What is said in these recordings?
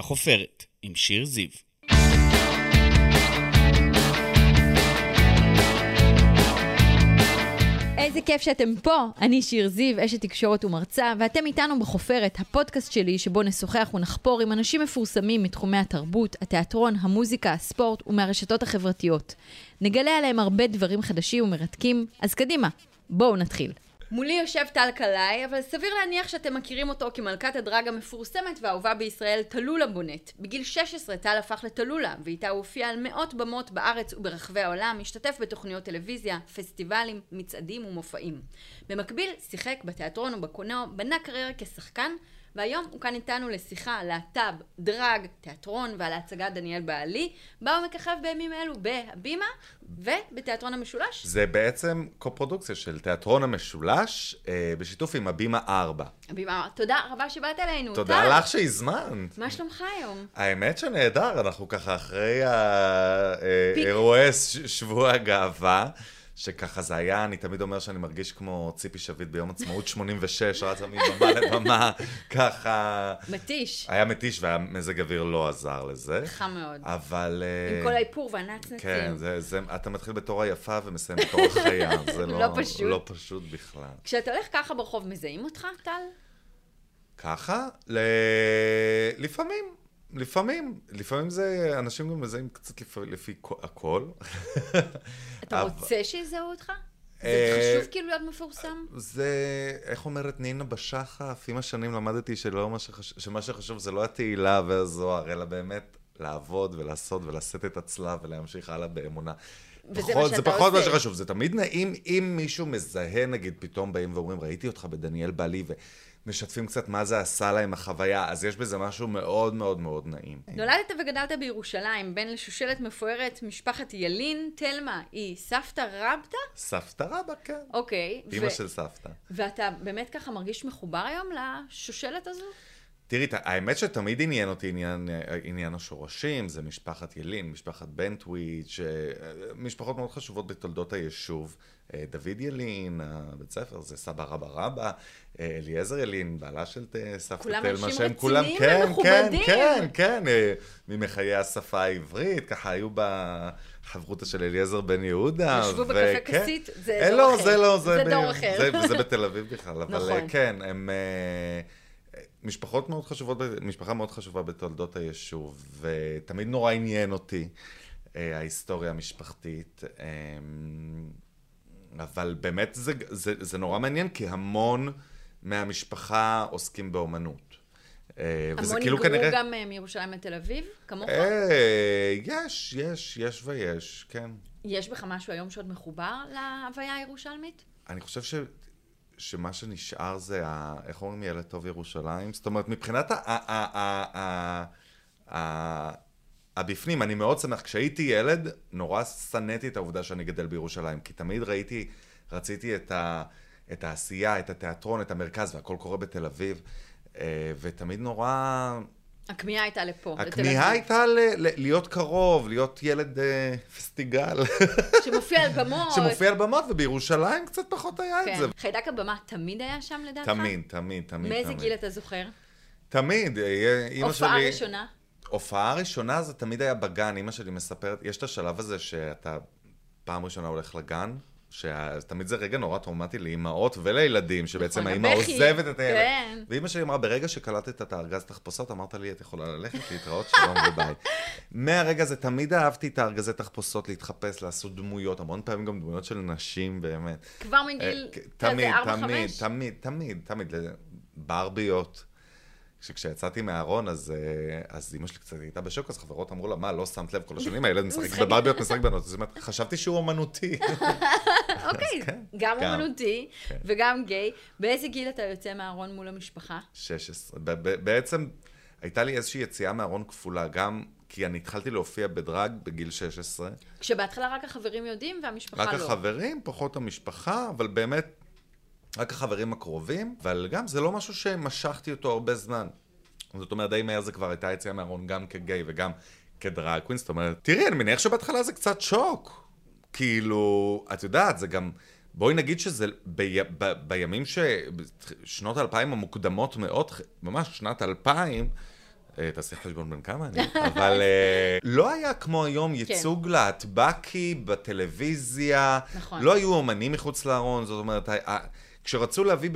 החופרת עם שיר זיו. איזה כיף שאתם פה, אני שיר זיו, אשת תקשורת ומרצה, ואתם איתנו בחופרת, הפודקאסט שלי שבו נשוחח ונחפור עם אנשים מפורסמים מתחומי התרבות, התיאטרון, המוזיקה, הספורט ומהרשתות החברתיות. נגלה עליהם הרבה דברים חדשים ומרתקים, אז קדימה, בואו נתחיל. מולי יושב טל קלאי, אבל סביר להניח שאתם מכירים אותו כמלכת הדרג המפורסמת והאהובה בישראל, תלולה בונט. בגיל 16 טל הפך לתלולה, ואיתה הוא הופיע על מאות במות בארץ וברחבי העולם, השתתף בתוכניות טלוויזיה, פסטיבלים, מצעדים ומופעים. במקביל, שיחק בתיאטרון ובקולנוע, בנה קריירה כשחקן, והיום הוא כאן איתנו לשיחה להט"ב, דרג, תיאטרון ועל ההצגה דניאל בעלי, בה הוא מככב בימים אלו בהבימה ובתיאטרון המשולש. זה בעצם קופרודוקציה של תיאטרון המשולש בשיתוף עם הבימה 4. הבימה, תודה רבה שבאת אלינו. תודה לך שהזמנת. מה שלומך היום? האמת שנהדר, אנחנו ככה אחרי אירועי שבוע הגאווה. שככה זה היה, אני תמיד אומר שאני מרגיש כמו ציפי שוויד ביום עצמאות 86, רצה מבמה לבמה, ככה... מתיש. היה מתיש, והמזג אוויר לא עזר לזה. חם מאוד. אבל... עם כל האיפור והנצנצים. כן, אתה מתחיל בתור היפה ומסיים בתור החיה, זה לא פשוט בכלל. כשאתה הולך ככה ברחוב, מזהים אותך, טל? ככה? לפעמים. לפעמים זה, אנשים גם מזהים קצת לפי הכל. אתה רוצה שיזהו אותך? זה חשוב כאילו להיות מפורסם? זה, איך אומרת נינה בשחף, עם השנים למדתי שמה שחשוב זה לא התהילה והזוהר, אלא באמת לעבוד ולעשות ולשאת את הצלב ולהמשיך הלאה באמונה. זה פחות מה שחשוב, זה תמיד נעים אם מישהו מזהה, נגיד פתאום באים ואומרים, ראיתי אותך בדניאל בעלי ו... משתפים קצת מה זה עשה להם החוויה, אז יש בזה משהו מאוד מאוד מאוד נעים. נולדת וגדלת בירושלים, בן לשושלת מפוארת משפחת ילין, תלמה היא סבתא רבתא? סבתא רבא, כן. אוקיי. אמא של סבתא. ואתה באמת ככה מרגיש מחובר היום לשושלת הזו? תראי, האמת שתמיד עניין אותי עניין השורשים, זה משפחת ילין, משפחת בנטוויץ', משפחות מאוד חשובות בתולדות היישוב. דוד ילין, בית ספר, זה סבא רבא רבא, אליעזר ילין, בעלה של סבתא תלמה, שהם כולם כן, כן, כן, כן, ממחיי השפה העברית, ככה היו בחברותא של אליעזר בן יהודה. ישבו בקפה כסית, זה דור אחר. זה דור אחר. זה בתל אביב בכלל, אבל כן, הם... משפחה מאוד חשובה בתולדות היישוב, ותמיד נורא עניין אותי ההיסטוריה המשפחתית, אבל באמת זה נורא מעניין, כי המון מהמשפחה עוסקים באומנות. המון נגרו גם מירושלים לתל אביב, כמוך? יש ויש, כן. יש בך משהו היום שעוד מחובר להוויה הירושלמית? אני חושב שמה שנשאר זה, איך אומרים, ילד טוב ירושלים. זאת אומרת, מבחינת הבפנים, אני מאוד שמח. כשהייתי ילד, נורא שנאתי את העובדה שאני גדל בירושלים, כי תמיד רציתי את העשייה, את התיאטרון, את המרכז, והכל קורה בתל אביב, ותמיד נורא... הכמיהה הייתה לפה. הכמיהה הייתה להיות קרוב, להיות ילד פסטיגל. שמופיע על במות. שמופיע על במות, ובירושלים קצת פחות היה את זה. חיידק הבמה תמיד היה שם לדעתך? תמיד. מאיזה גיל אתה זוכר? תמיד. הופעה ראשונה? הופעה ראשונה זה תמיד היה בגן. אמא שלי מספרת, יש את השלב הזה שאתה פעם ראשונה הולך לגן, שתמיד זה רגע נורא טראומטי לאמאות ולילדים, שבעצם האמא עוזבת את הילד. ואמא שלי אמרה, ברגע שקלטת את הארגז תחפושות, אמרת לי, את יכולה ללכת להתראות, שלום וביי. מהרגע הזה תמיד אהבתי את הארגזי תחפושות, להתחפש, לעשות דמויות, המון פעמים גם דמויות של נשים, באמת. כבר מגיל כזה 4-5? תמיד, ברביות. שכשיצאתי מהארון, אז אמא שלי קצת הייתה בשוק, אז חברות אמרו לה, מה, לא שמת לב כל השנים, הילד משחק בברביות, משחק בנות, זאת אומרת, חשבתי שהוא אומנותי. אוקיי, גם אומנותי וגם גיי. באיזה גיל אתה יוצא מהארון מול המשפחה? 16. בעצם הייתה לי איזושהי יציאה מהארון כפולה, גם כי אני התחלתי להופיע בדרג בגיל 16. כשבהתחלה רק החברים יודעים והמשפחה לא. רק החברים, פחות המשפחה, אבל באמת... רק החברים הקרובים, אבל גם זה לא משהו שמשכתי אותו הרבה זמן. זאת אומרת, די מהר זה כבר הייתה יציאה מהארון גם כגיי וגם כדרג קווין. זאת אומרת, תראי, אני מניח שבהתחלה זה קצת שוק. כאילו, את יודעת, זה גם... בואי נגיד שזה בימים שנות 2000 המוקדמות מאוד, ממש שנת 2000, תעשי חשבון בין כמה אני, אבל לא היה כמו היום ייצוג להטבקי בטלוויזיה, לא היו אומנים מחוץ לארון, זאת אומרת, כשרצו להביא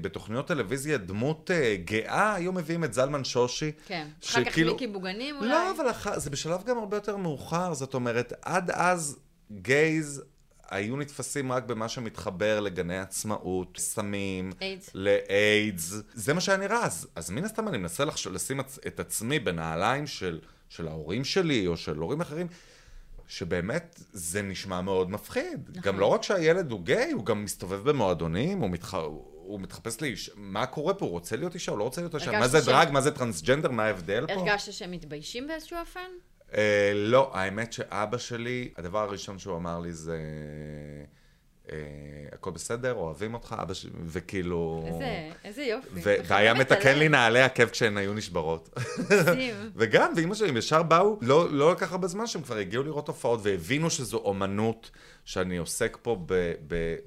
בתוכניות טלוויזיה דמות גאה, היו מביאים את זלמן שושי. כן, אחר כך מיקי בוגנים אולי. לא, אבל זה בשלב גם הרבה יותר מאוחר, זאת אומרת, עד אז גייז היו נתפסים רק במה שמתחבר לגני עצמאות, סמים, לאיידס. זה מה שאני רז. אז מן הסתם אני מנסה לשים את עצמי בנעליים של ההורים שלי או של הורים אחרים, שבאמת זה נשמע מאוד מפחיד. גם לא רק שהילד הוא גיי, הוא גם מסתובב במועדונים, הוא מתחפש לי, מה קורה פה? הוא רוצה להיות אישה או לא רוצה להיות אישה? מה זה דרג? מה זה טרנסג'נדר? מה ההבדל פה? הרגשת שהם מתביישים באיזשהו אופן? לא, האמת שאבא שלי, הדבר הראשון שהוא אמר לי זה, הכל בסדר, אוהבים אותך, אבא שלי, וכאילו... איזה יופי. והיה מתקן לי נעלי עקב כשהן היו נשברות. וגם, ואמא שלי, הם ישר באו, לא לקח הרבה זמן שהם כבר הגיעו לראות הופעות, והבינו שזו אומנות, שאני עוסק פה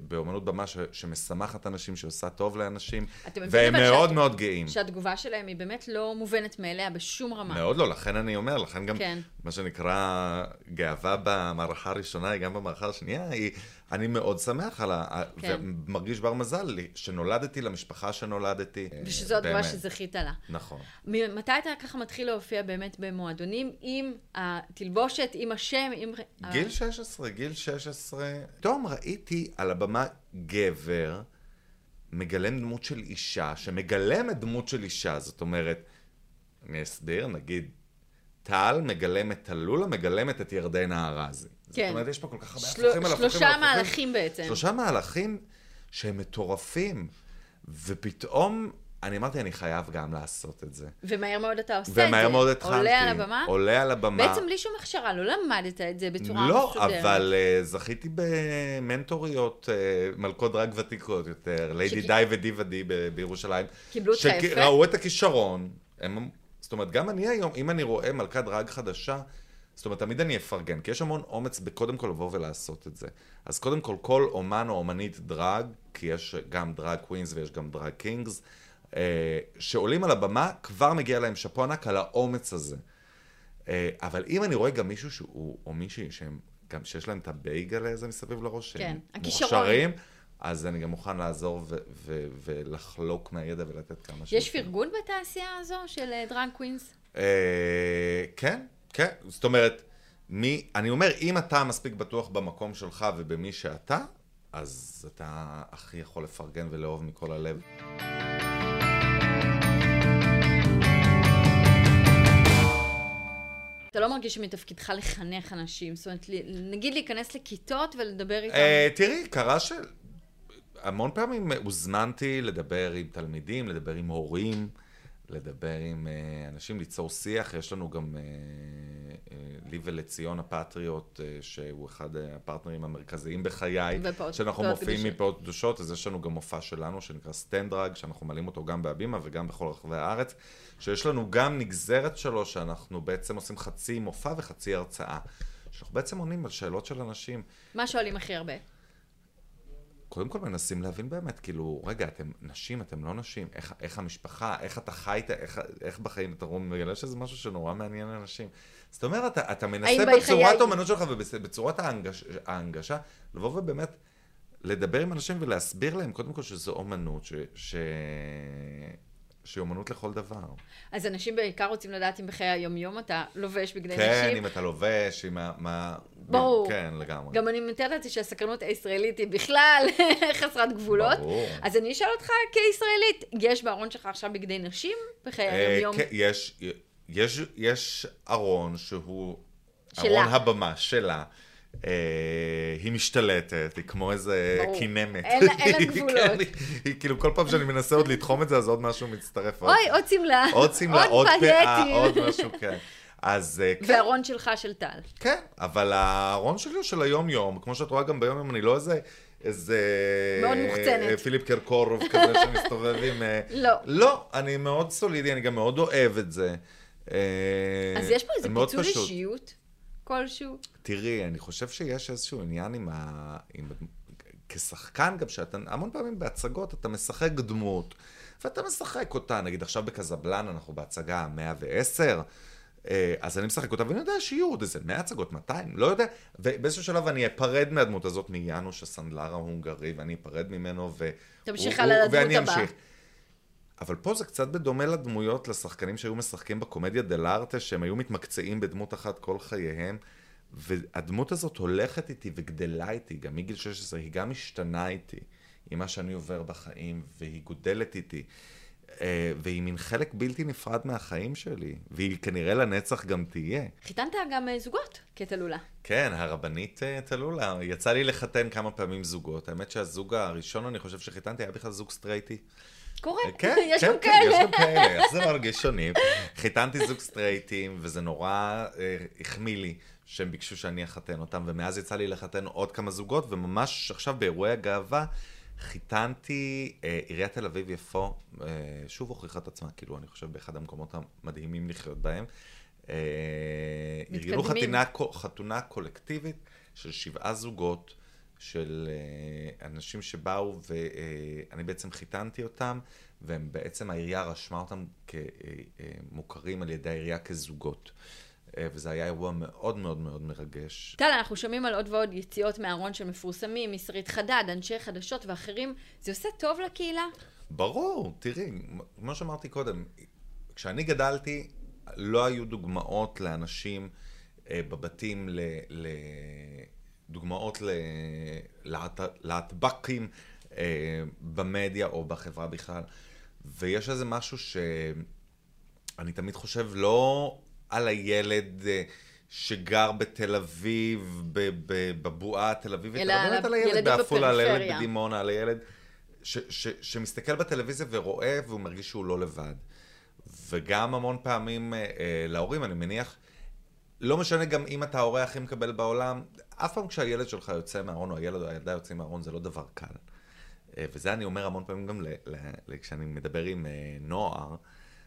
באומנות במה שמשמחת אנשים, שעושה טוב לאנשים, והם מאוד מאוד גאים. שהתגובה שלהם היא באמת לא מובנת מאליה בשום רמה. מאוד לא, לכן אני אומר, לכן גם מה שנקרא גאווה במערכה הראשונה, היא גם במערכה השנייה, אני מאוד שמח ומרגיש בר מזל שנולדתי למשפחה שנולדתי. ושזו התגובה שזכית לה. נכון. מתי אתה ככה מתחיל להופיע באמת במועדונים, עם התלבושת, עם השם, עם... גיל 16. פתאום ראיתי על הבמה גבר מגלם דמות של אישה, שמגלמת דמות של אישה, זאת אומרת, אני אסביר, נגיד, טל מגלמת תלולה, מגלמת את ירדנה ארזי. כן. זאת אומרת, יש פה כל כך הרבה הפכים על הפכים. שלושה מהלכים בעצם. שלושה מהלכים שהם מטורפים, ופתאום אני אמרתי, אני חייב גם לעשות את זה. ומהר מאוד אתה עושה את זה. ומהר מאוד התחלתי. עולה על הבמה? עולה על הבמה. בעצם בלי שום הכשרה, לא למדת את זה בצורה מסודרת. לא, אבל זכיתי במנטוריות, מלכות רק ותיקות יותר, לידי די ודי בירושלים. קיבלו אותך יפה. שראו את הכישרון. זאת אומרת, גם אני היום, אם אני רואה מלכת רק חדשה, זאת אומרת, תמיד אני אפרגן, כי יש המון אומץ בקודם כל לבוא ולעשות את זה. אז קודם כל, כל אומן או אומנית דרג, כי יש גם דרג קווינס ויש גם דרג קינגס, שעולים על הבמה, כבר מגיע להם שפו ענק על האומץ הזה. אבל אם אני רואה גם מישהו שהוא, או מישהי שיש להם את הבייגל הזה מסביב לראש, כן, מוכשרים, אז אני גם מוכן לעזור ולחלוק מהידע ולתת כמה שיש פרגון בתעשייה הזו של דרג קווינס? כן, כן. זאת אומרת, אני אומר, אם אתה מספיק בטוח במקום שלך ובמי שאתה, אז אתה הכי יכול לפרגן ולאהוב מכל הלב. אתה לא מרגיש שמתפקידך לחנך אנשים, זאת אומרת, נגיד להיכנס לכיתות ולדבר איתם? תראי, קרה שהמון פעמים הוזמנתי לדבר עם תלמידים, לדבר עם הורים, לדבר עם אנשים, ליצור שיח. יש לנו גם לי ולציון הפטריוט, שהוא אחד הפרטנרים המרכזיים בחיי, שאנחנו מופיעים מפאות קדושות, אז יש לנו גם מופע שלנו שנקרא סטנדרג, שאנחנו מעלים אותו גם בהבימה וגם בכל רחבי הארץ, שיש לנו גם נגזרת שלו, שאנחנו בעצם עושים חצי מופע וחצי הרצאה, שאנחנו בעצם עונים על שאלות של אנשים. מה שואלים הכי הרבה? קודם כל מנסים להבין באמת, כאילו, רגע, אתם נשים, אתם לא נשים, איך המשפחה, איך אתה חיית, איך בחיים אתה מגלה שזה משהו שנורא מעניין לאנשים. זאת אומרת, אתה מנסה בצורת האומנות שלך ובצורת ההנגשה, לבוא ובאמת לדבר עם אנשים ולהסביר להם, קודם כל שזו אומנות, שהיא אומנות לכל דבר. אז אנשים בעיקר רוצים לדעת אם בחיי היום-יום אתה לובש בגדי נשים. כן, אם אתה לובש, אם מה... ברור. כן, לגמרי. גם אני מתארת שהסקרנות הישראלית היא בכלל חסרת גבולות. ברור. אז אני אשאל אותך כישראלית, יש בארון שלך עכשיו בגדי נשים בחיי היום-יום? יש ארון שהוא... ארון הבמה שלה. היא משתלטת, היא כמו איזה קינמת. אין לה גבולות. היא כאילו כל פעם שאני מנסה עוד לתחום את זה, אז עוד משהו מצטרף. אוי, עוד צמלה. עוד צמלה, עוד פאה, עוד משהו, כן. והארון שלך של טל. כן, אבל הארון שלי הוא של היום-יום, כמו שאת רואה גם ביום-יום, אני לא איזה... מאוד מוחצנת. פיליפ קרקורוב כזה שמסתובב עם... לא. לא, אני מאוד סולידי, אני גם מאוד אוהב את זה. אז יש פה איזה פיצול אישיות? כלשהו. תראי, אני חושב שיש איזשהו עניין עם כשחקן גם שאתה, המון פעמים בהצגות, אתה משחק דמות, ואתה משחק אותה, נגיד עכשיו בקזבלן אנחנו בהצגה 110, אז אני משחק אותה, ואני יודע שיהיו עוד איזה 100 הצגות, 200, לא יודע, ובאיזשהו שלב אני אפרד מהדמות הזאת, מיאנוש הסנדלר ההונגרי, ואני אפרד ממנו, תמשיך על הדמות הבאה. אבל פה זה קצת בדומה לדמויות, לשחקנים שהיו משחקים בקומדיה דלארטה, שהם היו מתמקצעים בדמות אחת כל חייהם, והדמות הזאת הולכת איתי וגדלה איתי, גם מגיל 16, היא גם השתנה איתי, עם מה שאני עובר בחיים, והיא גודלת איתי, והיא מין חלק בלתי נפרד מהחיים שלי, והיא כנראה לנצח גם תהיה. חיתנת גם זוגות כתלולה. כן, הרבנית תלולה. יצא לי לחתן כמה פעמים זוגות. האמת שהזוג הראשון, אני חושב שחיתנתי, היה בכלל זוג סטרייטי. קורה, יש גם כאלה. יש גם כאלה, זה מרגיש שונים. חיתנתי זוג סטרייטים, וזה נורא החמיא לי שהם ביקשו שאני אחתן אותם, ומאז יצא לי לחתן עוד כמה זוגות, וממש עכשיו באירועי הגאווה, חיתנתי, עיריית תל אביב יפו, שוב הוכיחה את עצמה, כאילו אני חושב באחד המקומות המדהימים לחיות בהם. ארגנו חתונה קולקטיבית של 7 זוגות, של אנשים שבאו ואני בעצם חיתנתי אותם, והם בעצם העירייה רשמה אותם כמוכרים על ידי העירייה כזוגות. וזה היה אירוע מאוד מאוד מאוד מרגש. טל, אנחנו שומעים על עוד ועוד יציאות מהארון של מפורסמים, משרית חדד, אנשי חדשות ואחרים. זה עושה טוב לקהילה? ברור, תראי, כמו שאמרתי קודם, כשאני גדלתי, לא היו דוגמאות לאנשים בבתים, דוגמאות להטבקים במדיה או בחברה בכלל. ויש איזה משהו שאני תמיד חושב לא על הילד שגר בתל אביב, בבועה התל אביבית, אלא על הילד באפולה, על הילד בדימונה, על הילד שמסתכל בטלוויזיה ורואה והוא מרגיש שהוא לא לבד. וגם המון פעמים להורים, אני מניח, לא משנה גם אם אתה ההורה הכי מקבל בעולם, אף פעם כשהילד שלך יוצא מהארון או הילד או הילדה יוצאים מהארון, זה לא דבר קל. וזה אני אומר המון פעמים גם כשאני מדבר עם נוער,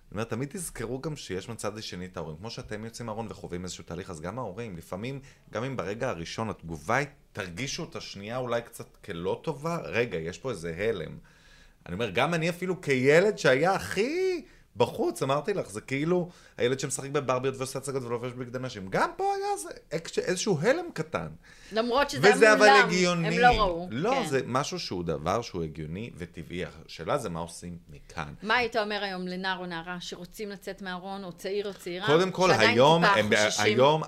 זאת אומרת, תמיד תזכרו גם שיש מצד השני את ההורים. כמו שאתם יוצאים מהארון וחווים איזשהו תהליך, אז גם ההורים, לפעמים, גם אם ברגע הראשון התגובה, תרגישו את השנייה אולי קצת כלא טובה, רגע, יש פה איזה הלם. אני אומר, גם אני אפילו כילד שהיה הכי בחוץ, אמרתי לך, זה כאילו הילד שמשחק בברביות ועושה הצגות ולובש בלי כדי נשים. גם פה היה איזשהו הלם קטן. למרות שזה וזה אבל הגיוני. הם לא ראו. לא, כן. זה משהו שהוא דבר שהוא הגיוני וטבעי. השאלה זה מה עושים מכאן. מה היית אומר היום לנער או נערה שרוצים לצאת מהארון או צעיר או צעירה? קודם כל,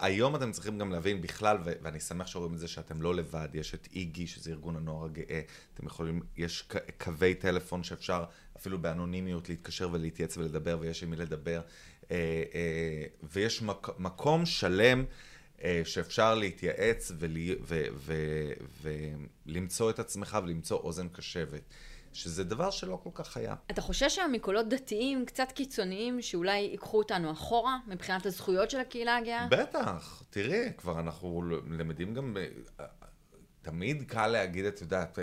היום אתם צריכים גם להבין בכלל, ואני שמח שרואים את זה שאתם לא לבד. יש את איגי, שזה ארגון הנוער הגאה. אתם יכולים, יש קווי טלפון שאפשר אפילו באנונימיות להתקשר ולהתייעץ ולדבר, ויש עם מי לדבר. ויש מקום שלם שאפשר להתייעץ ולמצוא את עצמך ולמצוא אוזן קשבת, שזה דבר שלא כל כך היה. אתה חושש שהמקולות דתיים קצת קיצוניים שאולי ייקחו אותנו אחורה מבחינת הזכויות של הקהילה הגאה? בטח, תראי, כבר אנחנו למדים גם תמיד קל להגיד, את יודעת,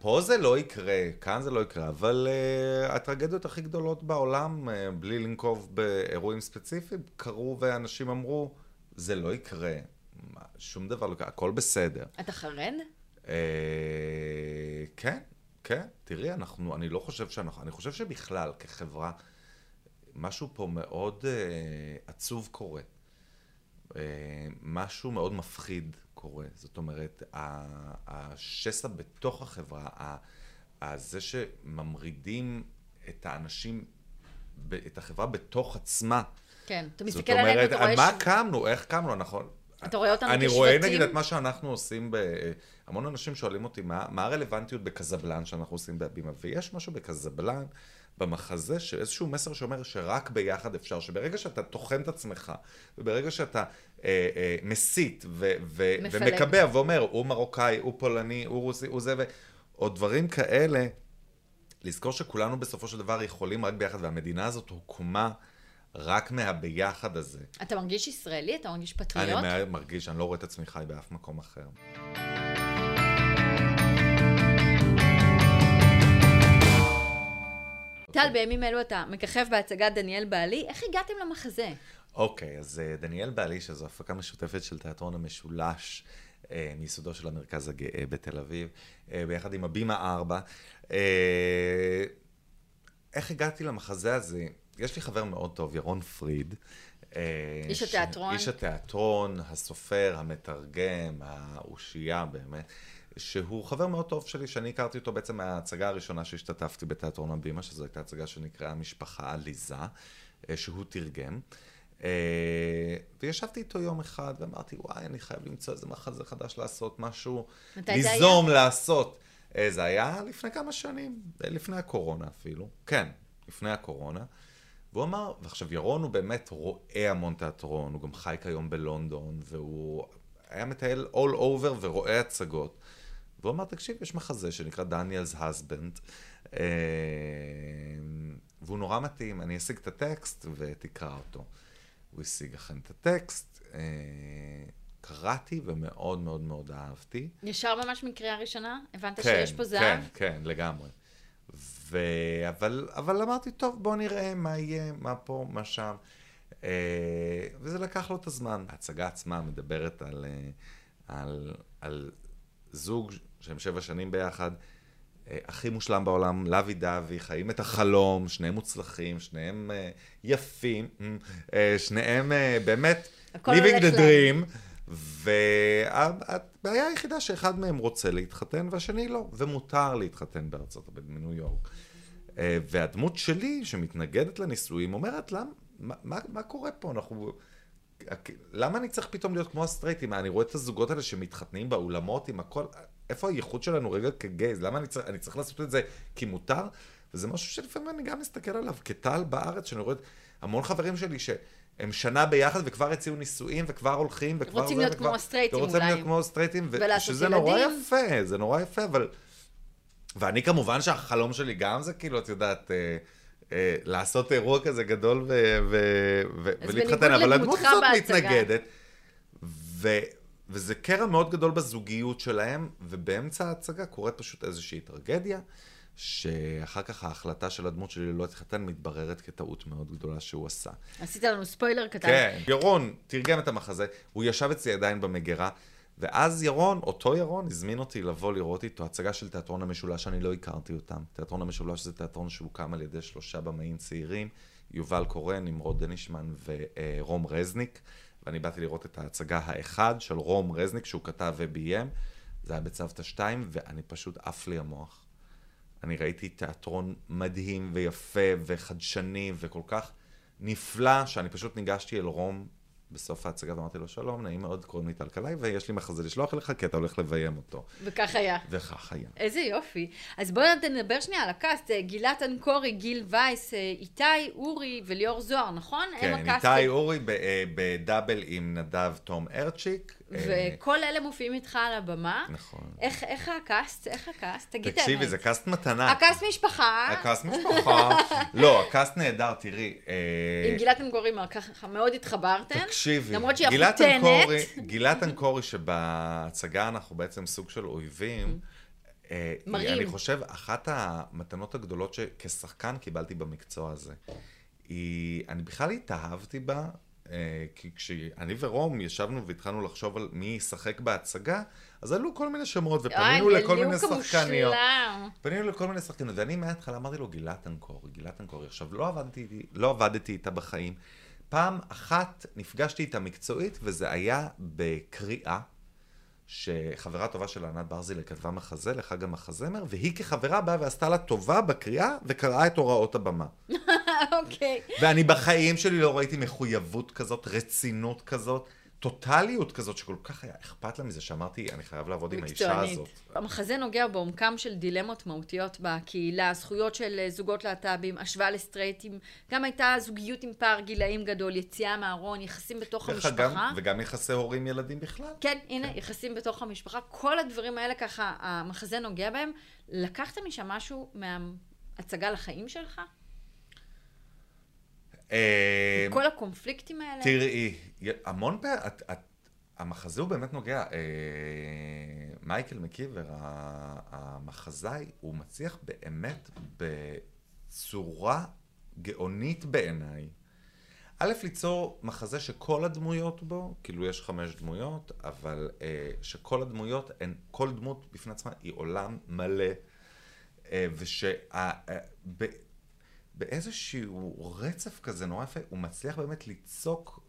פה זה לא יקרה, כאן זה לא יקרה, אבל הטרגדיות הכי גדולות בעולם, בלי לנקוב באירועים ספציפיים, קרו ואנשים אמרו, זה לא יקרה, שום דבר לא קרה, הכל בסדר. אתה חרד? כן, כן. תראי, אני לא חושב שאנחנו, אני חושב שבכלל, כחברה, משהו פה מאוד עצוב קורה. משהו מאוד מפחיד קורה. זאת אומרת, השסע בתוך החברה, זה שממרידים את האנשים, את החברה בתוך עצמה. כן, אתה מסתכל עליהם ואתה רואה... זאת אומרת, מה קמנו? איך קמנו? נכון. אתה רואה אותנו כשבטים? אני רואה נגיד את מה שאנחנו עושים, המון אנשים שואלים אותי, מה הרלוונטיות בקזבלן שאנחנו עושים בהבימה? ויש משהו בקזבלן, במחזה, שאיזשהו מסר שאומר שרק ביחד אפשר, שברגע שאתה תוחם את עצמך, וברגע שאתה מסית ומקבע ואומר, הוא מרוקאי, הוא פולני, הוא רוסי, הוא זה, או דברים כאלה, לזכור שכולנו בסופו של דבר יכולים רק ביחד, והמדינה הזאת הוקמה רק מהביחד הזה. אתה מרגיש ישראלי? אתה מרגיש פטריוט? אני מרגיש, אני לא רואה את עצמי חי באף מקום אחר. טל, בימים אלו אתה מככב בהצגת דניאל בעלי. איך הגעתם למחזה? אוקיי, אז דניאל בעלי, שזו הפקה משותפת של תיאטרון המשולש, מיסודו של המרכז הגאה בתל אביב, ביחד עם הבימה 4. איך הגעתי למחזה הזה? יש לי חבר מאוד טוב, ירון פריד. איש התיאטרון. איש התיאטרון, הסופר, המתרגם, האושייה באמת. שהוא חבר מאוד טוב שלי, שאני הכרתי אותו בעצם מההצגה הראשונה שהשתתפתי בתיאטרון הבימה, שזו הייתה הצגה שנקראה המשפחה הליזה, שהוא תרגם. וישבתי איתו יום אחד ואמרתי, וואי, אני חייב למצוא איזה מחזה חדש לעשות, משהו ליזום לעשות. זה היה לפני כמה שנים, לפני הקורונה אפילו, כן, לפני הקורונה. והוא אמר, ועכשיו ירון הוא באמת רואה המון תיאטרון, הוא גם חי כיום בלונדון, והוא היה מטייל all over ורואה הצגות. והוא אמר, תקשיב, יש מחזה שנקרא דניאל's husband, והוא נורא מתאים, אני אשיג את הטקסט ותקרא אותו. הוא השיג אכן את הטקסט, קראתי ומאוד מאוד מאוד אהבתי. ישר ממש מקריאה ראשונה? הבנת שיש פה זהב? כן, כן, לגמרי. אבל אמרתי, טוב, בוא נראה מה יהיה, מה פה, מה שם. וזה לקח לו את הזמן. ההצגה עצמה מדברת על זוג שהם 7 שנים ביחד, הכי מושלם בעולם, לוי דווי, חיים את החלום, שניהם מוצלחים, שניהם יפים, שניהם באמת living the dream, והבעיה היחידה שאחד מהם רוצה להתחתן והשני לא, ומותר להתחתן בארצות הברית, בניו יורק. והדמות שלי שמתנגדת לנישואים אומרת, מה קורה פה? למה אני צריך פתאום להיות כמו הסטרייטים? אני רואה את הזוגות האלה שמתחתנים באולמות עם הכל, איפה הייחוד שלנו רגע כגייז? למה אני צריך לעשות את זה כי מותר? וזה משהו שלפעמים אני גם מסתכל עליו כטל בארץ, שאני רואה המון חברים שלי שהם שנה ביחד וכבר הציעו נישואים וכבר הולכים וכבר... רוצים להיות כמו סטרייטים אולי. רוצים להיות כמו סטרייטים, שזה נורא יפה, זה נורא יפה, אבל... ואני כמובן שהחלום שלי גם זה כאילו, את יודעת... לעשות אירוע כזה גדול ולהתחתן, אבל הדמות הזאת מתנגדת. וזה קרע מאוד גדול בזוגיות שלהם, ובאמצע ההצגה קורית פשוט איזושהי טרגדיה, שאחר כך ההחלטה של הדמות שלי לא להתחתן מתבררת כטעות מאוד גדולה שהוא עשה. עשית לנו ספוילר קטן. כן, ירון תרגם את המחזה, הוא ישב אצלי עדיין במגירה, ואז ירון, אותו ירון, הזמין אותי לבוא לראות איתו הצגה של תיאטרון המשולש, אני לא הכרתי אותם. תיאטרון המשולש זה תיאטרון שהוקם על ידי 3 במאים צעירים, יובל קורן, אמיר רודנישמן ורום רזניק, ואני באתי לראות את ההצגה האחד של רום רזניק, שהוא כתב וביים, זה היה בצוותא 2, ואני פשוט עף לי המוח. אני ראיתי תיאטרון מדהים ויפה וחדשני וכל כך נפלא, שאני פשוט ניגשתי אל רום, בסוף ההצגה ואמרתי לו, שלום, נעים מאוד, קוראים לי טל קלאי, ויש לי מחזה לשלוח אליך, כי אתה הולך לביים אותו. וכך היה. וכך היה. איזה יופי. אז בואו נדבר שנייה על הקאסט, גילת אנקורי, גיל וייס, איתי, אורי וליאור זוהר, נכון? כן, איתי, אורי, בדאבל עם נדב תום ארצ'יק. וכל אלה מופיעים איתך על הבמה. נכון. איך הקאסט? איך הקאסט? תגיד את האמת. תקשיבי, זה קאסט מתנה. הקאסט משפחה. הקאסט משפחה. לא, הקאסט נהדר, תראי. עם גילת אנקורי מאוד התחברתם. תקשיבי. למרות שהיא הפותנת. גילת אנקורי שבהצגה אנחנו בעצם סוג של אויבים. מראים. אני חושב, אחת המתנות הגדולות שכשחקן קיבלתי במקצוע הזה. אני בכלל התאהבתי בה. כי כשאני ורום ישבנו והתחלנו לחשוב על מי ישחק בהצגה, אז עלו כל מיני שמות ופנינו לכל מיני שחקניות. פנינו לכל מיני שחקניות, ואני מההתחלה אמרתי לו, גילת אנקורי, גילת אנקורי. עכשיו, לא עבדתי איתה בחיים. פעם אחת נפגשתי איתה מקצועית, וזה היה בקריאה, שחברה טובה של ענת ברזילה כתבה מחזה לחג המחזמר, והיא כחברה באה ועשתה לה טובה בקריאה, וקראה את הוראות הבמה. אוקיי. ואני בחיים שלי לא ראיתי מחויבות כזאת, רצינות כזאת, טוטליות כזאת, שכל כך היה אכפת לה מזה, שאמרתי, אני חייב לעבוד עם האישה הזאת. המחזה נוגע בעומקם של דילמות מהותיות בקהילה, הזכויות של זוגות להט"בים, השוואה לסטרייטים, גם הייתה זוגיות עם פער גילאים גדול, יציאה מהארון, יחסים בתוך המשפחה. וגם יחסי הורים ילדים בכלל. כן, הנה, יחסים בתוך המשפחה. כל הדברים האלה ככה, המחזה נוגע בהם. לקחת משם משהו מההצגה לחיים שלך? כל הקונפליקטים האלה? תראי, המון פעמים, המחזה הוא באמת נוגע, מייקל מקיבר, המחזאי, הוא מצליח באמת בצורה גאונית בעיניי. א', ליצור מחזה שכל הדמויות בו, כאילו יש 5 דמויות, אבל שכל הדמויות, כל דמות בפני עצמה היא עולם מלא, באיזשהו רצף כזה נורא יפה, הוא מצליח באמת ליצוק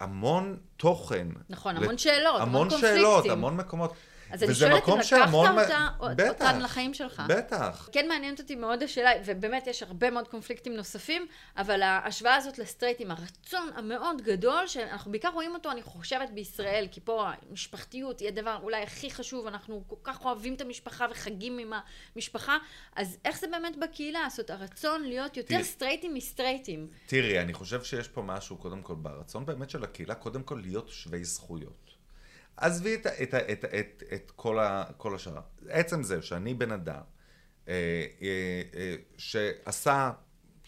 המון תוכן. נכון, המון שאלות, המון שאלות, המון מקומות. אז אני שואלת אם לקחת אותן לחיים שלך. בטח. כן מעניינת אותי מאוד השאלה, ובאמת יש הרבה מאוד קונפליקטים נוספים, אבל ההשוואה הזאת לסטרייטים, הרצון המאוד גדול, שאנחנו בעיקר רואים אותו, אני חושבת בישראל, כי פה המשפחתיות היא הדבר אולי הכי חשוב, אנחנו כל כך אוהבים את המשפחה וחגים עם המשפחה, אז איך זה באמת בקהילה לעשות? הרצון להיות יותר סטרייטים מסטרייטים. תראי, אני חושב שיש פה משהו קודם כל ברצון באמת של הקהילה, קודם כל להיות שווי זכויות. עזבי את כל השאר. עצם זה שאני בן אדם שעשה,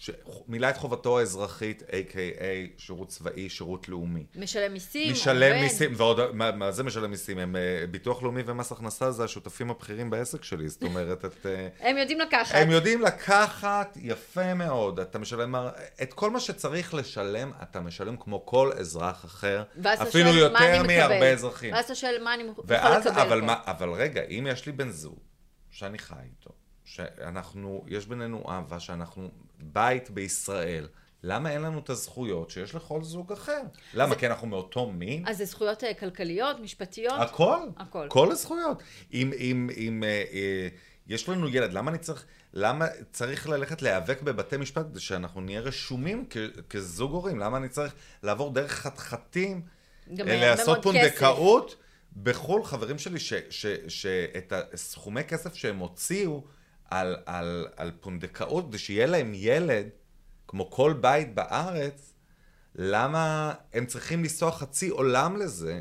שמילא את חובתו האזרחית, a.k.a. שירות צבאי, שירות לאומי. משלם מיסים. משלם מיסים, ועוד, מה זה משלם מיסים? הם ביטוח לאומי ומס הכנסה, זה השותפים הבכירים בעסק שלי, זאת אומרת, את... הם יודעים לקחת. הם יודעים לקחת, יפה מאוד. אתה משלם, את כל מה שצריך לשלם, אתה משלם כמו כל אזרח אחר, אפילו יותר מהרבה אזרחים. ואז אתה שואל מה אני יכול לקבל פה. אבל רגע, אם יש לי בן זוג, שאני חי איתו, שאנחנו, יש בינינו אהבה, שאנחנו בית בישראל, למה אין לנו את הזכויות שיש לכל זוג אחר? למה? כי אנחנו מאותו מין. אז זה זכויות כלכליות, משפטיות? הכל. הכל. כל הזכויות. אם יש לנו ילד, למה צריך ללכת להיאבק בבתי משפט שאנחנו נהיה רשומים כזוג הורים? למה אני צריך לעבור דרך חתחתים, לעשות פונדקאות? בכל חברים שלי שאת הסכומי כסף שהם הוציאו, על פונדקאות, כדי שיהיה להם ילד, כמו כל בית בארץ, למה הם צריכים לנסוע חצי עולם לזה,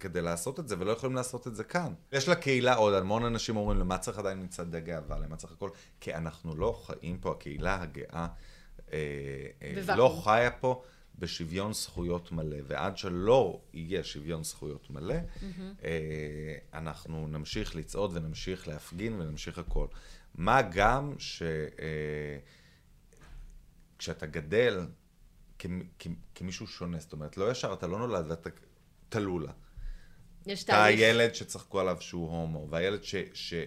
כדי לעשות את זה, ולא יכולים לעשות את זה כאן. יש לקהילה עוד, המון אנשים אומרים, למה צריך עדיין מצד הגאה, ולמה צריך הכל, כי אנחנו לא חיים פה, הקהילה הגאה, לא חיה פה בשוויון זכויות מלא, ועד שלא יהיה שוויון זכויות מלא, אנחנו נמשיך לצעוד, ונמשיך להפגין, ונמשיך הכל. מה גם כשאתה גדל כמישהו שונה, זאת אומרת, לא ישר, אתה לא נולד ואתה תלולה. יש תהליך. אתה הילד שצחקו עליו שהוא הומו, והילד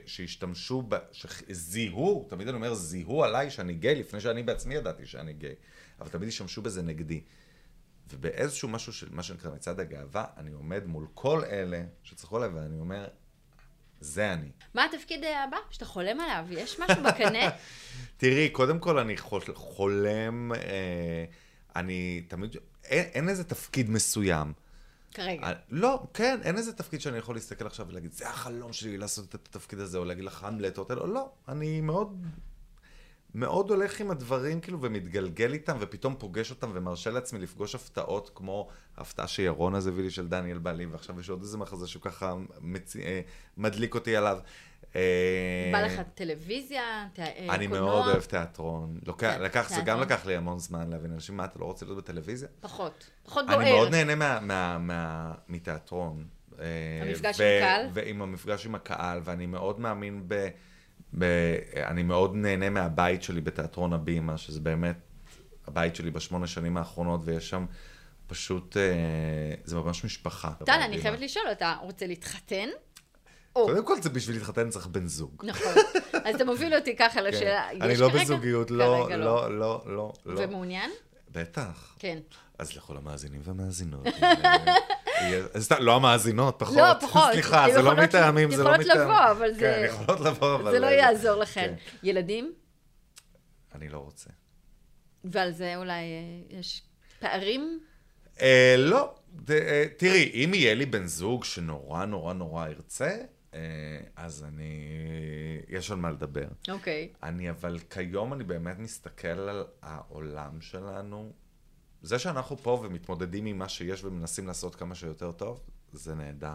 שהשתמשו, שזיהו, תמיד אני אומר, זיהו עליי שאני גיי, לפני שאני בעצמי ידעתי שאני גיי, אבל תמיד השתמשו בזה נגדי. ובאיזשהו משהו, מה שנקרא מצד הגאווה, אני עומד מול כל אלה שצחקו עליו, ואני אומר, זה אני. מה התפקיד הבא? שאתה חולם עליו? יש משהו בקנה? תראי, קודם כל אני חולם, אני תמיד, אין איזה תפקיד מסוים. כרגע. לא, כן, אין איזה תפקיד שאני יכול להסתכל עכשיו ולהגיד, זה החלום שלי לעשות את התפקיד הזה, או להגיד לך המלט, או לא, אני מאוד, מאוד הולך עם הדברים, כאילו, ומתגלגל איתם, ופתאום פוגש אותם, ומרשה לעצמי לפגוש הפתעות, כמו ההפתעה שירון הזה הביא לי של דניאל בעלי, ועכשיו יש עוד איזה מחזה שככה מדליק אותי עליו. בא לך טלוויזיה, קולנוע? אני מאוד אוהב תיאטרון. זה גם לקח לי המון זמן להבין. אנשים, מה, אתה לא רוצה להיות בטלוויזיה? פחות בוער. אני מאוד נהנה מתיאטרון. המפגש עם הקהל? ועם המפגש עם הקהל, ואני מאוד מאמין אני מאוד נהנה מהבית שלי בתיאטרון הבימה, שזה באמת הבית שלי ב8 שנים האחרונות, ויש שם פשוט, זה ממש משפחה. טל, אני חייבת לשאול, אתה רוצה להתחתן? קודם כל, בשביל להתחתן צריך בן זוג. נכון. אז אתה מוביל אותי ככה לשאלה. אני לא בזוגיות, לא, לא, לא, לא. ומעוניין? בטח. כן. אז לכל המאזינים והמאזינות. לא המאזינות, פחות. לא, פחות. סליחה, זה לא מטעמים, זה לא מטעמים. יכולות לבוא, אבל זה... כן, יכולות לבוא, אבל... זה לא יעזור לכן. ילדים? אני לא רוצה. ועל זה אולי יש פערים? לא. תראי, אם יהיה לי בן זוג שנורא נורא נורא ירצה, אז אני... יש על מה לדבר. אוקיי. אבל כיום אני באמת מסתכל על העולם שלנו, זה שאנחנו פה ומתמודדים עם מה שיש ומנסים לעשות כמה שיותר טוב, זה נהדר.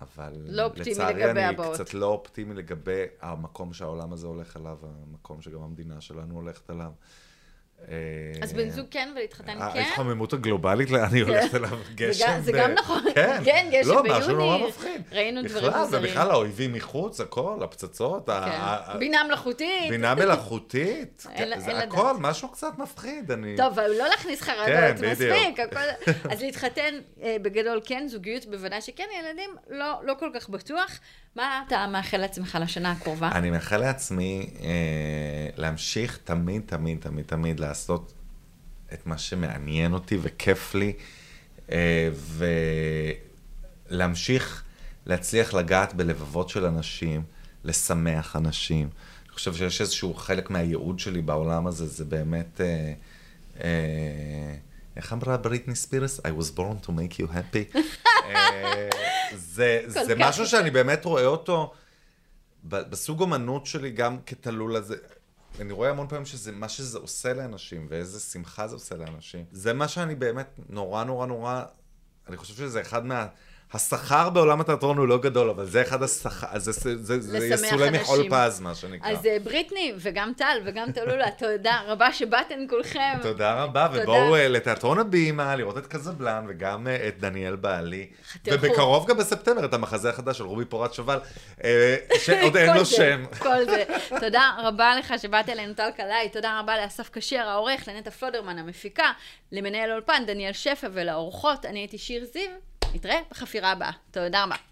אבל לצערי אני קצת לא אופטימי לגבי המקום שהעולם הזה הולך עליו, המקום שגם המדינה שלנו הולכת עליו. אז בן זוג כן, ולהתחתן כן? ההתחממות הגלובלית, אני הולכת אליו גשם. זה גם נכון. כן, גשם ביוני. לא, משהו נורא מפחיד. ראינו דברים מוזרים. זה בכלל האויבים מחוץ, הכל, הפצצות. בינה מלאכותית. בינה מלאכותית. הכל, משהו קצת מפחיד. טוב, אבל לא להכניס חרדות, מספיק. אז להתחתן בגדול כן, זוגיות בוודאי שכן, ילדים לא כל כך בטוח. מה אתה מאחל לעצמך לשנה הקרובה? אני מאחל לעצמי להמשיך תמיד, תמיד, תמיד, תמיד לעשות את מה שמעניין אותי וכיף לי, ולהמשיך להצליח לגעת בלבבות של אנשים, לשמח אנשים. אני חושב שיש איזשהו חלק מהייעוד שלי בעולם הזה, זה באמת... איך אמרה בריטני ספירס? I was born to make you happy. זה משהו שאני באמת רואה אותו בסוג אומנות שלי גם כתלול הזה. אני רואה המון פעמים שזה מה שזה עושה לאנשים ואיזה שמחה זה עושה לאנשים. זה מה שאני באמת נורא נורא נורא, אני חושב שזה אחד מה... השכר בעולם התיאטרון הוא לא גדול, אבל זה אחד השכר, זה יסולה מחול פז, מה שנקרא. אז בריטני, וגם טל, וגם תלולה, תודה רבה שבאתן כולכם. תודה רבה, ובואו לתיאטרון הבימה, לראות את קזבלן, וגם את דניאל בעלי. ובקרוב גם בספטמבר, את המחזה החדש של רובי פורט שובל, שעוד אין לו שם. כל זה. תודה רבה לך שבאת אלינו, טל קלאי, תודה רבה לאסף קשר, העורך, לנטע פלודרמן, המפיקה, למנהל אולפן, דניאל שפע ולאורחות. אני הייתי שיר זיו. נתראה בחפירה הבאה. תודה רבה.